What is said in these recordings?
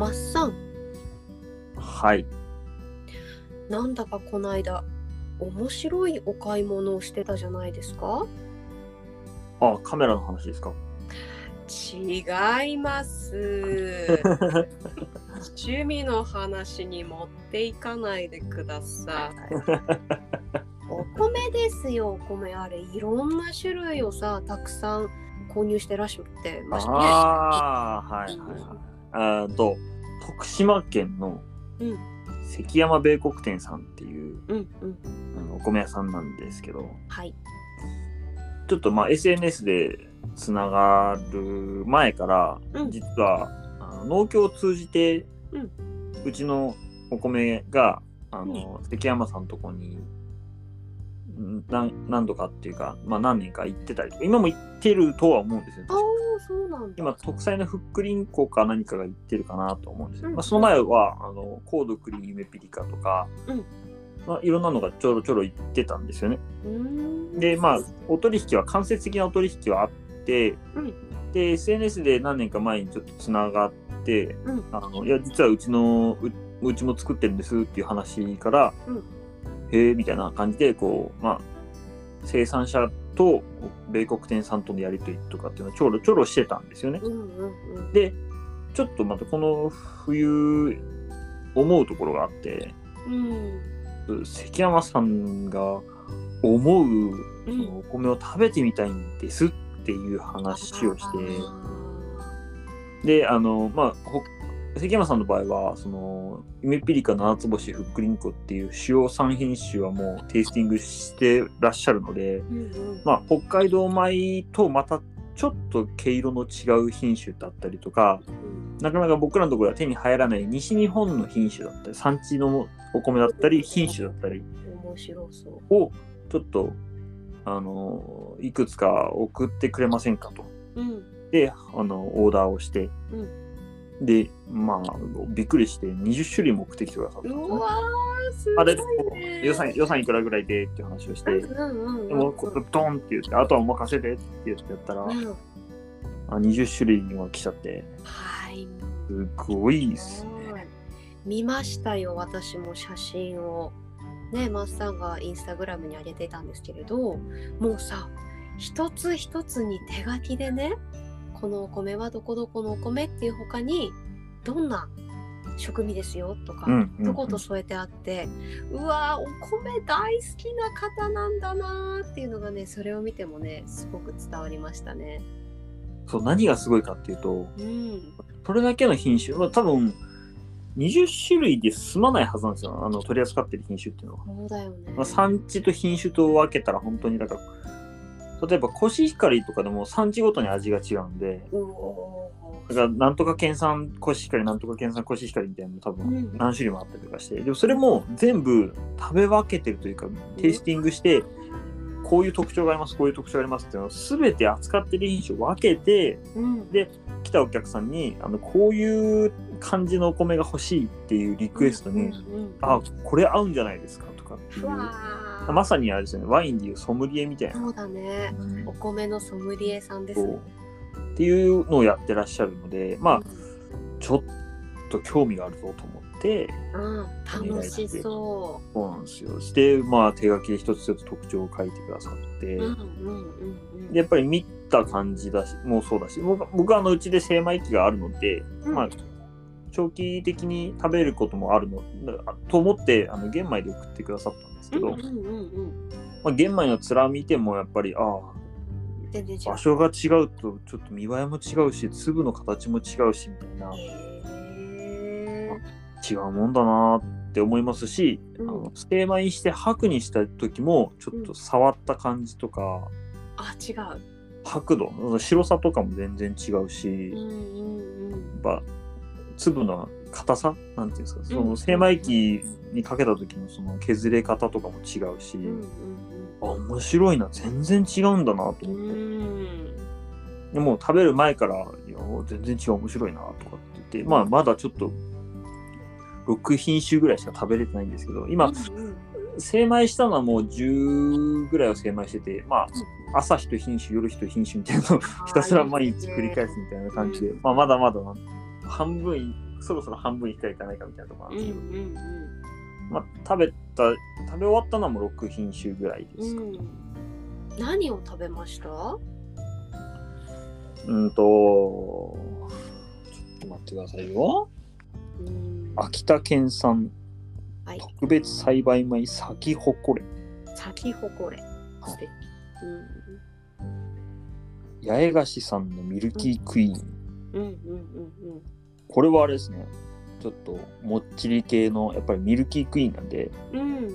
マッサン。はい。なんだかこの間面白いお買い物をしてたじゃないですか。あ、カメラの話ですか。違います趣味の話に持っていかないでくださいお米ですよ。お米、あれいろんな種類をさ、たくさん購入してらっしゃってましたね。ああ、はいはいはい。徳島県の関山米穀店さんっていう、うんうん、お米屋さんなんですけど、はい、ちょっとまあ SNS でつながる前から、うん、実は農協を通じて、うん、うちのお米が関山さんのとこに何度かっていうか、まあ、何年か行ってたりとか、今も行ってるとは思うんですよ。そうなんだ。今特産のふっくりんこか何かが行ってるかなと思うんですよ、うん、まあ、その前は高度クリームピリカとか、うん、まあ、いろんなのがちょろちょろ行ってたんですよね。うん。でまあお取引は間接的なお取引はあって、うん、で SNS で何年か前にちょっとつながって、うん、いや実はうちも作ってるんですっていう話から、うん、へーみたいな感じでこう、まあ、生産者と米国店さんとのやり取りとかっていうのをちょろちょろしてたんですよね、うんうんうん、でちょっとまたこの冬思うところがあって、うん、関山さんが思うそのお米を食べてみたいんですっていう話をして、うん、でまあ関山さんの場合はその夢ピリカ7つ星ふっくりんこっていう主要3品種はもうテイスティングしてらっしゃるので、うんうん、まあ、北海道米とまたちょっと毛色の違う品種だったりとか、なかなか僕らのところでは手に入らない西日本の品種だったり産地のお米だったり品種だったりをちょっといくつか送ってくれませんかと、うん、でオーダーをして、うん、でまあびっくりして20種類も送ってきてくださったんですね。うわーすごいね。あれ予算いくらぐらいでって話をして、うんうんうんうん、でもドンって言って、あとはお任せでって言ってやったら、うん、20種類には来ちゃって、はい、すごいですね。見ましたよ、私も写真をね。マッサンがインスタグラムに上げてたんですけれど、もうさ一つ一つに手書きでね、このお米はどこどこのお米っていう他にどんな食味ですよとか、うんうんうん、どこと添えてあって、うわー、お米大好きな方なんだなっていうのがね、それを見てもねすごく伝わりましたね。そう、何がすごいかっていうと、うん、それだけの品種は多分20種類で済まないはずなんですよ、取り扱ってる品種っていうのは。そうだよね。まあ、産地と品種と分けたら本当にだから、例えばコシヒカリとかでも産地ごとに味が違うんで、だからなんとか県産コシヒカリ、なんとか県産コシヒカリみたいなの多分何種類もあったりとかして、でもそれも全部食べ分けてるというか、テイスティングしてこういう特徴があります、こういう特徴がありますっていうのを全て扱ってる品種を分けて、で来たお客さんにこういう感じのお米が欲しいっていうリクエストに、あ、これ合うんじゃないですかとかっていう、まさにあれですよね、ワインでいうソムリエみたいな。そうだね、うん、お米のソムリエさんですねっていうのをやってらっしゃるので、まあ、うん、ちょっと興味があるぞと思って、うん、楽しそう。そうなんですよ。して、まあ、手書きで一つずつ特徴を書いてくださって、うんうんうん、でやっぱり見た感じだしもうそうだし、僕はうちで精米機があるので、うん、まあ長期的に食べることもあるのと思って玄米で送ってくださったんですけど、うんうんうんうん、まあ、玄米の面見てもやっぱり場所が違うとちょっと見栄えも違うし、粒の形も違うしみたいな、違うもんだなって思いますし、精米して白にした時もちょっと触った感じとか、うん、あ、違う白度、白さとかも全然違うし、うんうんうん、粒の硬さなんていうんですか、その精米機にかけた時のその削れ方とかも違うし、うんうんうん、面白いな、全然違うんだなと思って、うん、でもう食べる前からいや全然違う、面白いなとかって言って、まあ、まだちょっと6品種ぐらいしか食べれてないんですけど、今、うん、精米したのはもう10ぐらいは精米してて、まあ、朝一品種夜一品種みたいなのをひたすら毎日繰り返すみたいな感じで、まあ、まだまだ半分そろそろ半分いくかいかないかみたいなところなんですけど、うんうんうん、まあ、食べ終わったのはもう6品種ぐらいですか、うん、何を食べました？ちょっと待ってくださいよ、うん、秋田県産特別栽培米咲き誇れ、素敵、うん、八重樫さんのミルキークイーン、うんうんうんうん、これはあれですね、ちょっともっちり系のやっぱりミルキークイーンなんで、うん、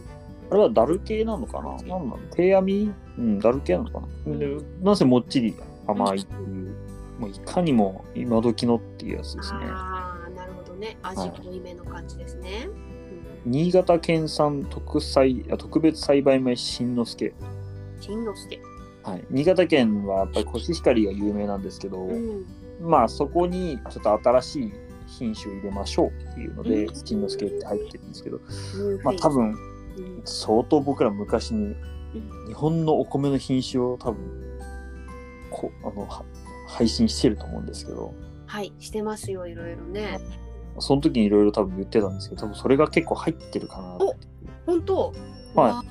あれはダル系なのかな、なんなの、低網、うん、ダル系なのかな、うん、なんせもっちり甘いっていう、うん、もういかにも今時のっていうやつですね。ああ、なるほどね、味濃いめの感じですね、うん、新潟県産特別栽培米新之助、はい、新潟県はやっぱりコシヒカリが有名なんですけど、うん、まあそこにちょっと新しい品種を入れましょうっていうので、うん、新之助って入ってるんですけど、うん、まあ多分、うん、相当僕ら昔に日本のお米の品種を多分配信してると思うんですけど、はい、してますよ、いろいろね、その時にいろいろ多分言ってたんですけど、多分それが結構入ってるかなって。お、本当、はい、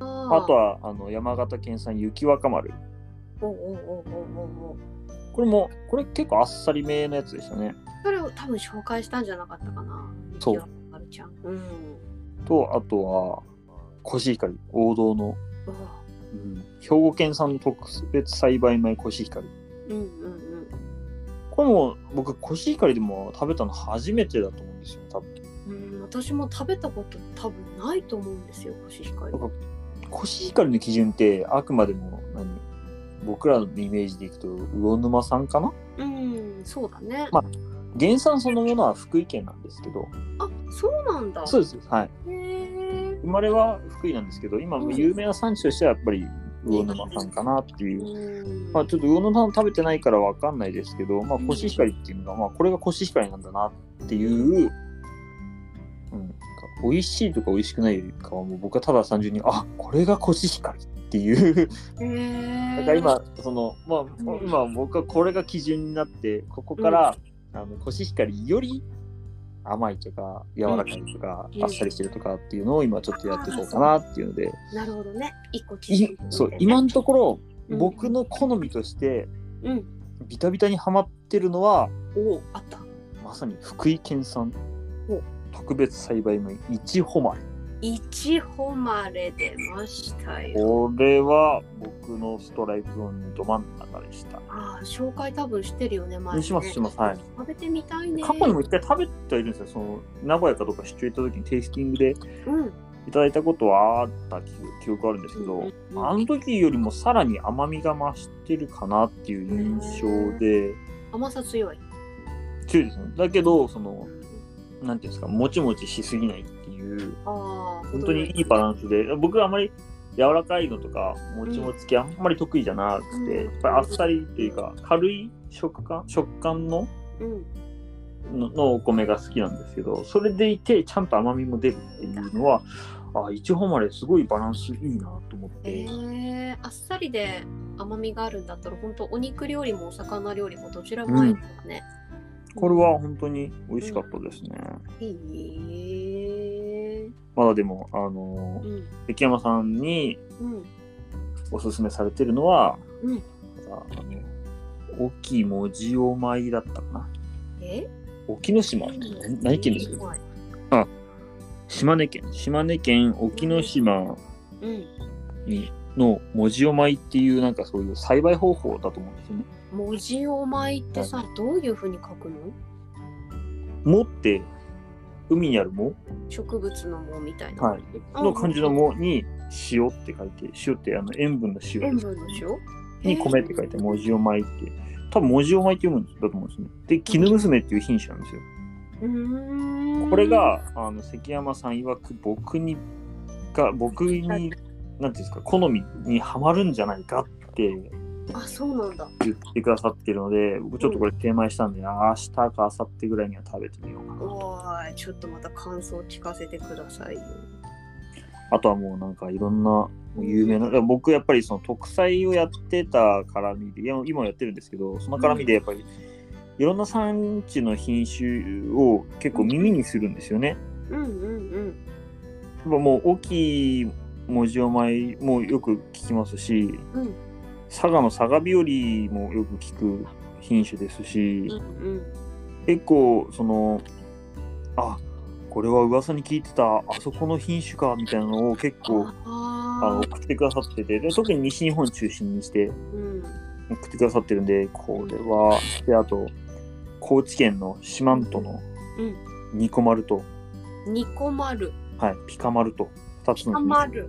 あとは山形県産雪若丸、これ結構あっさりめのやつでしたね。それを多分紹介したんじゃなかったかな。そう、あるちゃん、うん、とあとはコシヒカリ王道の、うん、兵庫県産の特別栽培米コシヒカリ、うんうんうん、これも僕コシヒカリでも食べたの初めてだと思うんですよ、多分。うん、私も食べたこと多分ないと思うんですよ、コシヒカリ。コシヒカリの基準ってあくまでも僕らのイメージでいくと魚沼産かな。うん、そうだね。まあ原産そのものは福井県なんですけど。あ、そうなんだ。そうです、はい。生まれは福井なんですけど、今有名な産地としてはやっぱり魚沼産かなっていう。まあちょっと魚沼産食べてないからわかんないですけど、まあコシヒカリっていうのが、まあこれがコシヒカリなんだなっていう。うん。美味しいとか美味しくないかはもう僕はただ単純に、あ、これがコシヒカリっていうだから今今僕はこれが基準になって、ここから、うん、コシヒカリより甘いとか柔らかいとか、うん、あっさりしてるとかっていうのを今ちょっとやっていこうかなっていうので、なるほどね、一個基準、ね、そう、今のところ、うん、僕の好みとして、うん、ビタビタにはまってるのは、お、あった、まさに福井県産特別栽培米いちほまれ出ましたよ。これは僕のストライクゾーンのど真ん中でした。ああ、紹介多分してるよね、前ね。します、はい。食べてみたいね。過去にも一回食べてはいるんですよ。その名古屋かどうか出張行った時にテイスティングでいただいたことはあった記憶あるんですけど、うんうん、あの時よりもさらに甘みが増してるかなっていう印象で。甘さ強いですね。だけどそのなんていうんですか、もちもちしすぎないっていう、本当にいいバランスで、僕はあまり柔らかいのとかもちもち系あんまり得意じゃなくて、うん、やっぱりあっさりっていうか軽い食感 のお米が好きなんですけど、それでいてちゃんと甘みも出るっていうのは、いちほまれすごいバランスいいなと思って、あっさりで甘みがあるんだったら本当お肉料理もお魚料理もどちらもいいですね、うん、これは本当に美味しかったですね。うん、まだでも関山さんにおすすめされてるのは、うん、隠岐文字お米だったかな。隠岐の島、何県ですか？あ、島根県隠岐の島にの文字お米っていうなんかそういう栽培方法だと思うんですよね。文字お米ってさ、はい、どういう風に書くの？藻って海にある藻、植物の藻みたいな、はい、の漢字の藻に塩って書いて、塩って塩分の塩、塩分の塩に米って書いて文字お米って、多分文字お米って読むんだと思うんですね。で、絹娘っていう品種なんですよ。これが関山さん曰く僕になんていうんですか、好みにはまるんじゃないかって。あ、そうなんだ。言ってくださってるので、僕ちょっとこれ提案したんで、明日か明後日ぐらいには食べてみようかな。ちょっとまた感想聞かせてくださいよ。あとはもうなんかいろんな有名な、うん、僕やっぱりその特裁をやってた絡みで、今やってるんですけど、その絡みでやっぱりいろんな産地の品種を結構耳にするんですよね。うんうんうん。もう大きい藻塩米もよく聞きますし、うん、佐賀の佐賀日和もよく聞く品種ですし、うんうん、結構そのこれは噂に聞いてたあそこの品種かみたいなのを結構送ってくださってて、で特に西日本中心にして送ってくださってるんで、これはで、あと高知県の四万十のニコマルと、うん、ニコマル、はい、ピカマルと2つの品種、ピ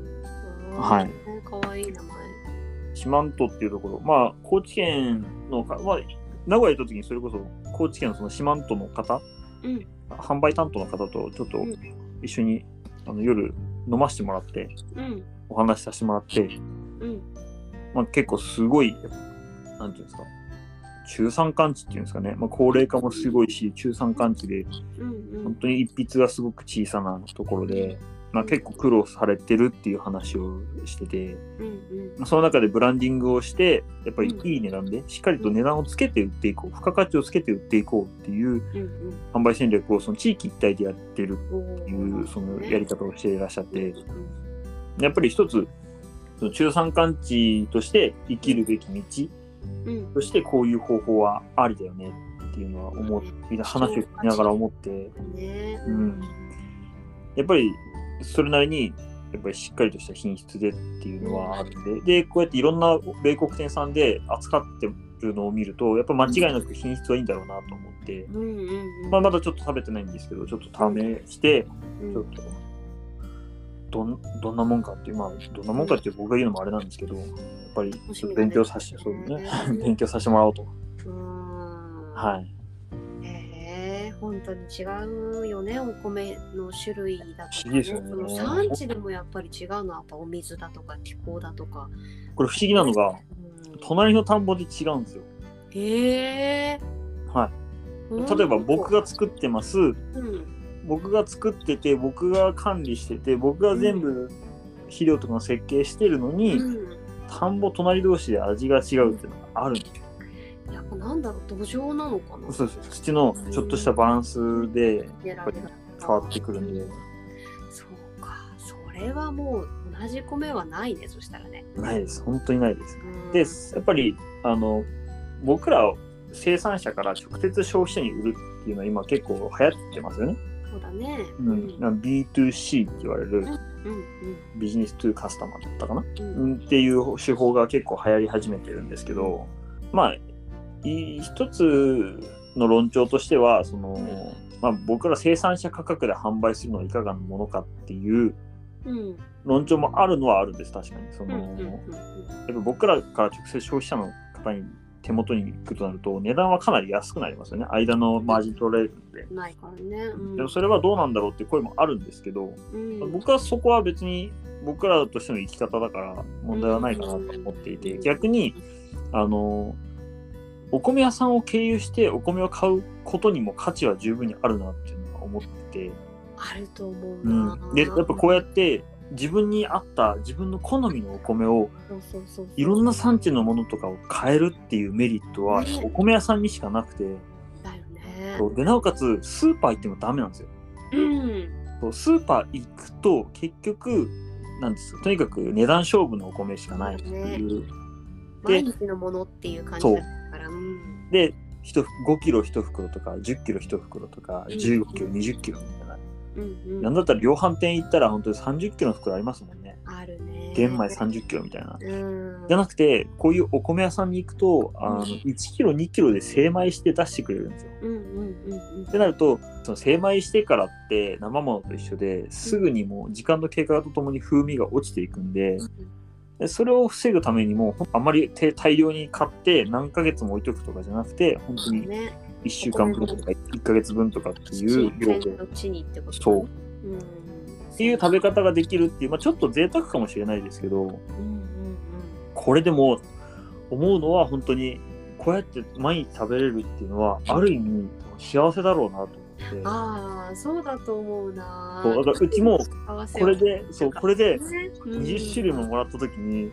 カマル、はい、かわいい名前。四万十っていうところ、まあ高知県の、まあ、名古屋に行った時にそれこそ高知県 の、 その四万十の方、うん、販売担当の方とちょっと一緒に、うん、夜飲ませてもらって、うん、お話しさせてもらって、うんまあ、結構すごいなんていうんですか、中山間地っていうんですかね、まあ、高齢化もすごいし中山間地で、うんうん、本当に一筆がすごく小さなところで、まあ、結構苦労されてるっていう話をしてて、うんうんまあ、その中でブランディングをしてやっぱりいい値段でしっかりと値段をつけて売っていこう、付加価値をつけて売っていこうっていう販売戦略をその地域一体でやってるっていうそのやり方をしていらっしゃって、やっぱり一つその中山間地として生きるべき道そしてこういう方法はありだよねっていうのは話を聞きながら思って、うん、やっぱりそれなりにやっぱりしっかりとした品質でっていうのはあるんで、でこうやっていろんな米国店さんで扱ってるのを見るとやっぱ間違いなく品質はいいんだろうなと思って、うんうんうんまあ、まだちょっと食べてないんですけどちょっと試して、うん、ちょっとどんなもんかっていう、まあどんなもんかっていう僕が言うのもあれなんですけど、やっぱりちょっと勉強させて、そうね勉強させてもらおうと。はい。本当に違うよね、お米の種類だとか、ね、その産地でもやっぱり違うのはやっぱお水だとか気候だとか。これ不思議なのが、うん、隣の田んぼで違うんですよ。へー。はい。例えば僕が作ってます、うん、僕が作ってて僕が管理してて僕が全部肥料とかの設計してるのに、うん、田んぼ隣同士で味が違うっていうのがあるんですよ。やっぱなんだろう、土壌なのかな。そうそう、土のちょっとしたバランスでやっぱり変わってくるんで、そうか、それはもう同じ米はないね、そしたらね。ないです、本当にないです、でやっぱり僕ら生産者から直接消費者に売るっていうのは今結構流行ってますよね。そうだね、うん、B2C って言われる、うんうんうん、ビジネストゥーカスタマーだったかな、うん、っていう手法が結構流行り始めてるんですけど、まあ一つの論調としてはその、まあ、僕ら生産者価格で販売するのはいかがなものかっていう論調もあるのはあるんです。確かにその、うんうんうん、やっぱ僕らから直接消費者の方に手元に行くとなると値段はかなり安くなりますよね。間のマージン取れるんで、ないからね、うん、でもそれはどうなんだろうっていう声もあるんですけど、うん、僕はそこは別に僕らとしての生き方だから問題はないかなと思っていて、うんうん、逆にお米屋さんを経由してお米を買うことにも価値は十分にあるなっていうのは思ってて、あると思うな、うん、でやっぱこうやって自分に合った自分の好みのお米をいろんな産地のものとかを買えるっていうメリットはお米屋さんにしかなくて、だよね。でなおかつスーパー行ってもダメなんですよ、うん、スーパー行くと結局なんですよ、とにかく値段勝負のお米しかないっていう、ね、毎日のものっていう感じだから、うん、で5キロ1袋とか10キロ1袋とか15キロ、うん、20キロみたいな、うんうん、なんだったら量販店行ったら本当に30キロの袋ありますもんね。あるね、玄米30キロみたいな、うん、じゃなくてこういうお米屋さんに行くと1キロ2キロで精米して出してくれるんですよ、うんうんうんうん、ってなるとその精米してからって生ものと一緒ですぐにもう時間の経過とともに風味が落ちていくんで、うんそれを防ぐためにもあんまり大量に買って何ヶ月も置いとくとかじゃなくて本当に1週間分とか1ヶ月分とかっていう量で、そうっていう食べ方ができるっていう、まあ、ちょっと贅沢かもしれないですけど、うんうんうん、これでも思うのは本当にこうやって毎日食べれるっていうのはある意味幸せだろうなと思って、ああそうだと思うな。そうだからうちもこれで20種類ももらった時に、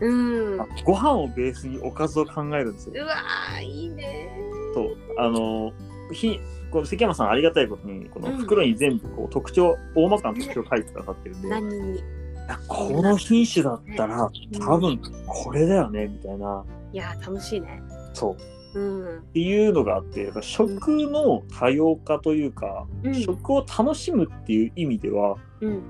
うん、ご飯をベースにおかずを考えるんですよ。うわーいいね。そうこの関山さんありがたいことにこの袋に全部こう特徴、うん、大まかな特徴書いてくださってるんで、何にこの品種だったら、うん、多分これだよねみたいな、いや楽しいね、そう、うん、っていうのがあって、食の多様化というか、うん、食を楽しむっていう意味では、うん、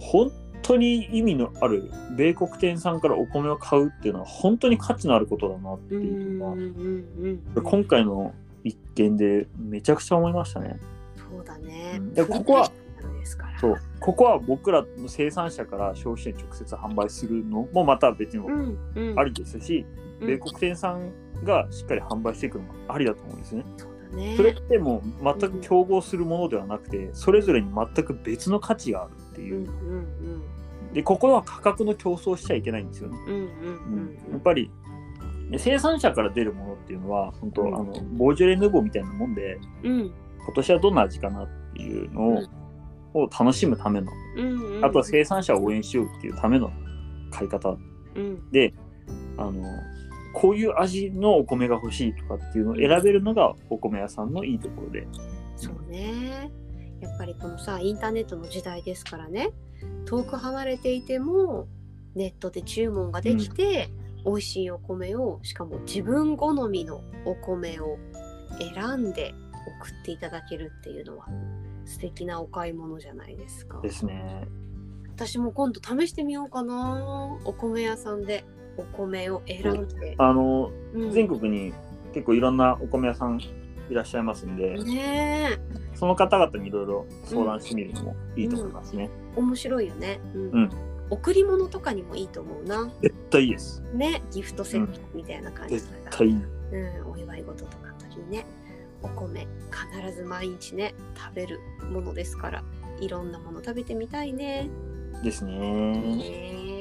本当に意味のある米国店さんからお米を買うっていうのは本当に価値のあることだなっていうのは、うんうんうん、今回の一見でめちゃくちゃ思いましたね。そうだね。でここは僕らの生産者から消費者に直接販売するのもまた別にありですし、うんうん、米国店さんがしっかり販売していくのもありだと思うんですね。そうだね。それってもう全く競合するものではなくて、うん、それぞれに全く別の価値があるっていう、うんうんうん、でここは価格の競争しちゃいけないんですよね、うんうんうんうん、やっぱり生産者から出るものっていうのは本当、うん、ボージョレ・ヌーボーみたいなもんで、うん、今年はどんな味かなっていうのを楽しむための、うん、あとは生産者を応援しようっていうための買い方、うん、でこういう味のお米が欲しいとかっていうのを選べるのがお米屋さんのいいところで、そうね、やっぱりこのさインターネットの時代ですからね、遠く離れていてもネットで注文ができて、うん、美味しいお米を、しかも自分好みのお米を選んで送っていただけるっていうのは素敵なお買い物じゃないですか。ですね。私も今度試してみようかな、お米屋さんでお米を選んで、うん、全国に結構いろんなお米屋さんいらっしゃいますんで、ね、その方々にいろいろ相談してみるのもいいと思いますね、うんうん、面白いよね、うん、うん、贈り物とかにもいいと思うな。絶対いいです。ね、ギフトセットみたいな感じとか、うん、絶対いい、うん、お祝い事とかの時にね、お米必ず毎日ね食べるものですから、いろんなもの食べてみたいね。ですね。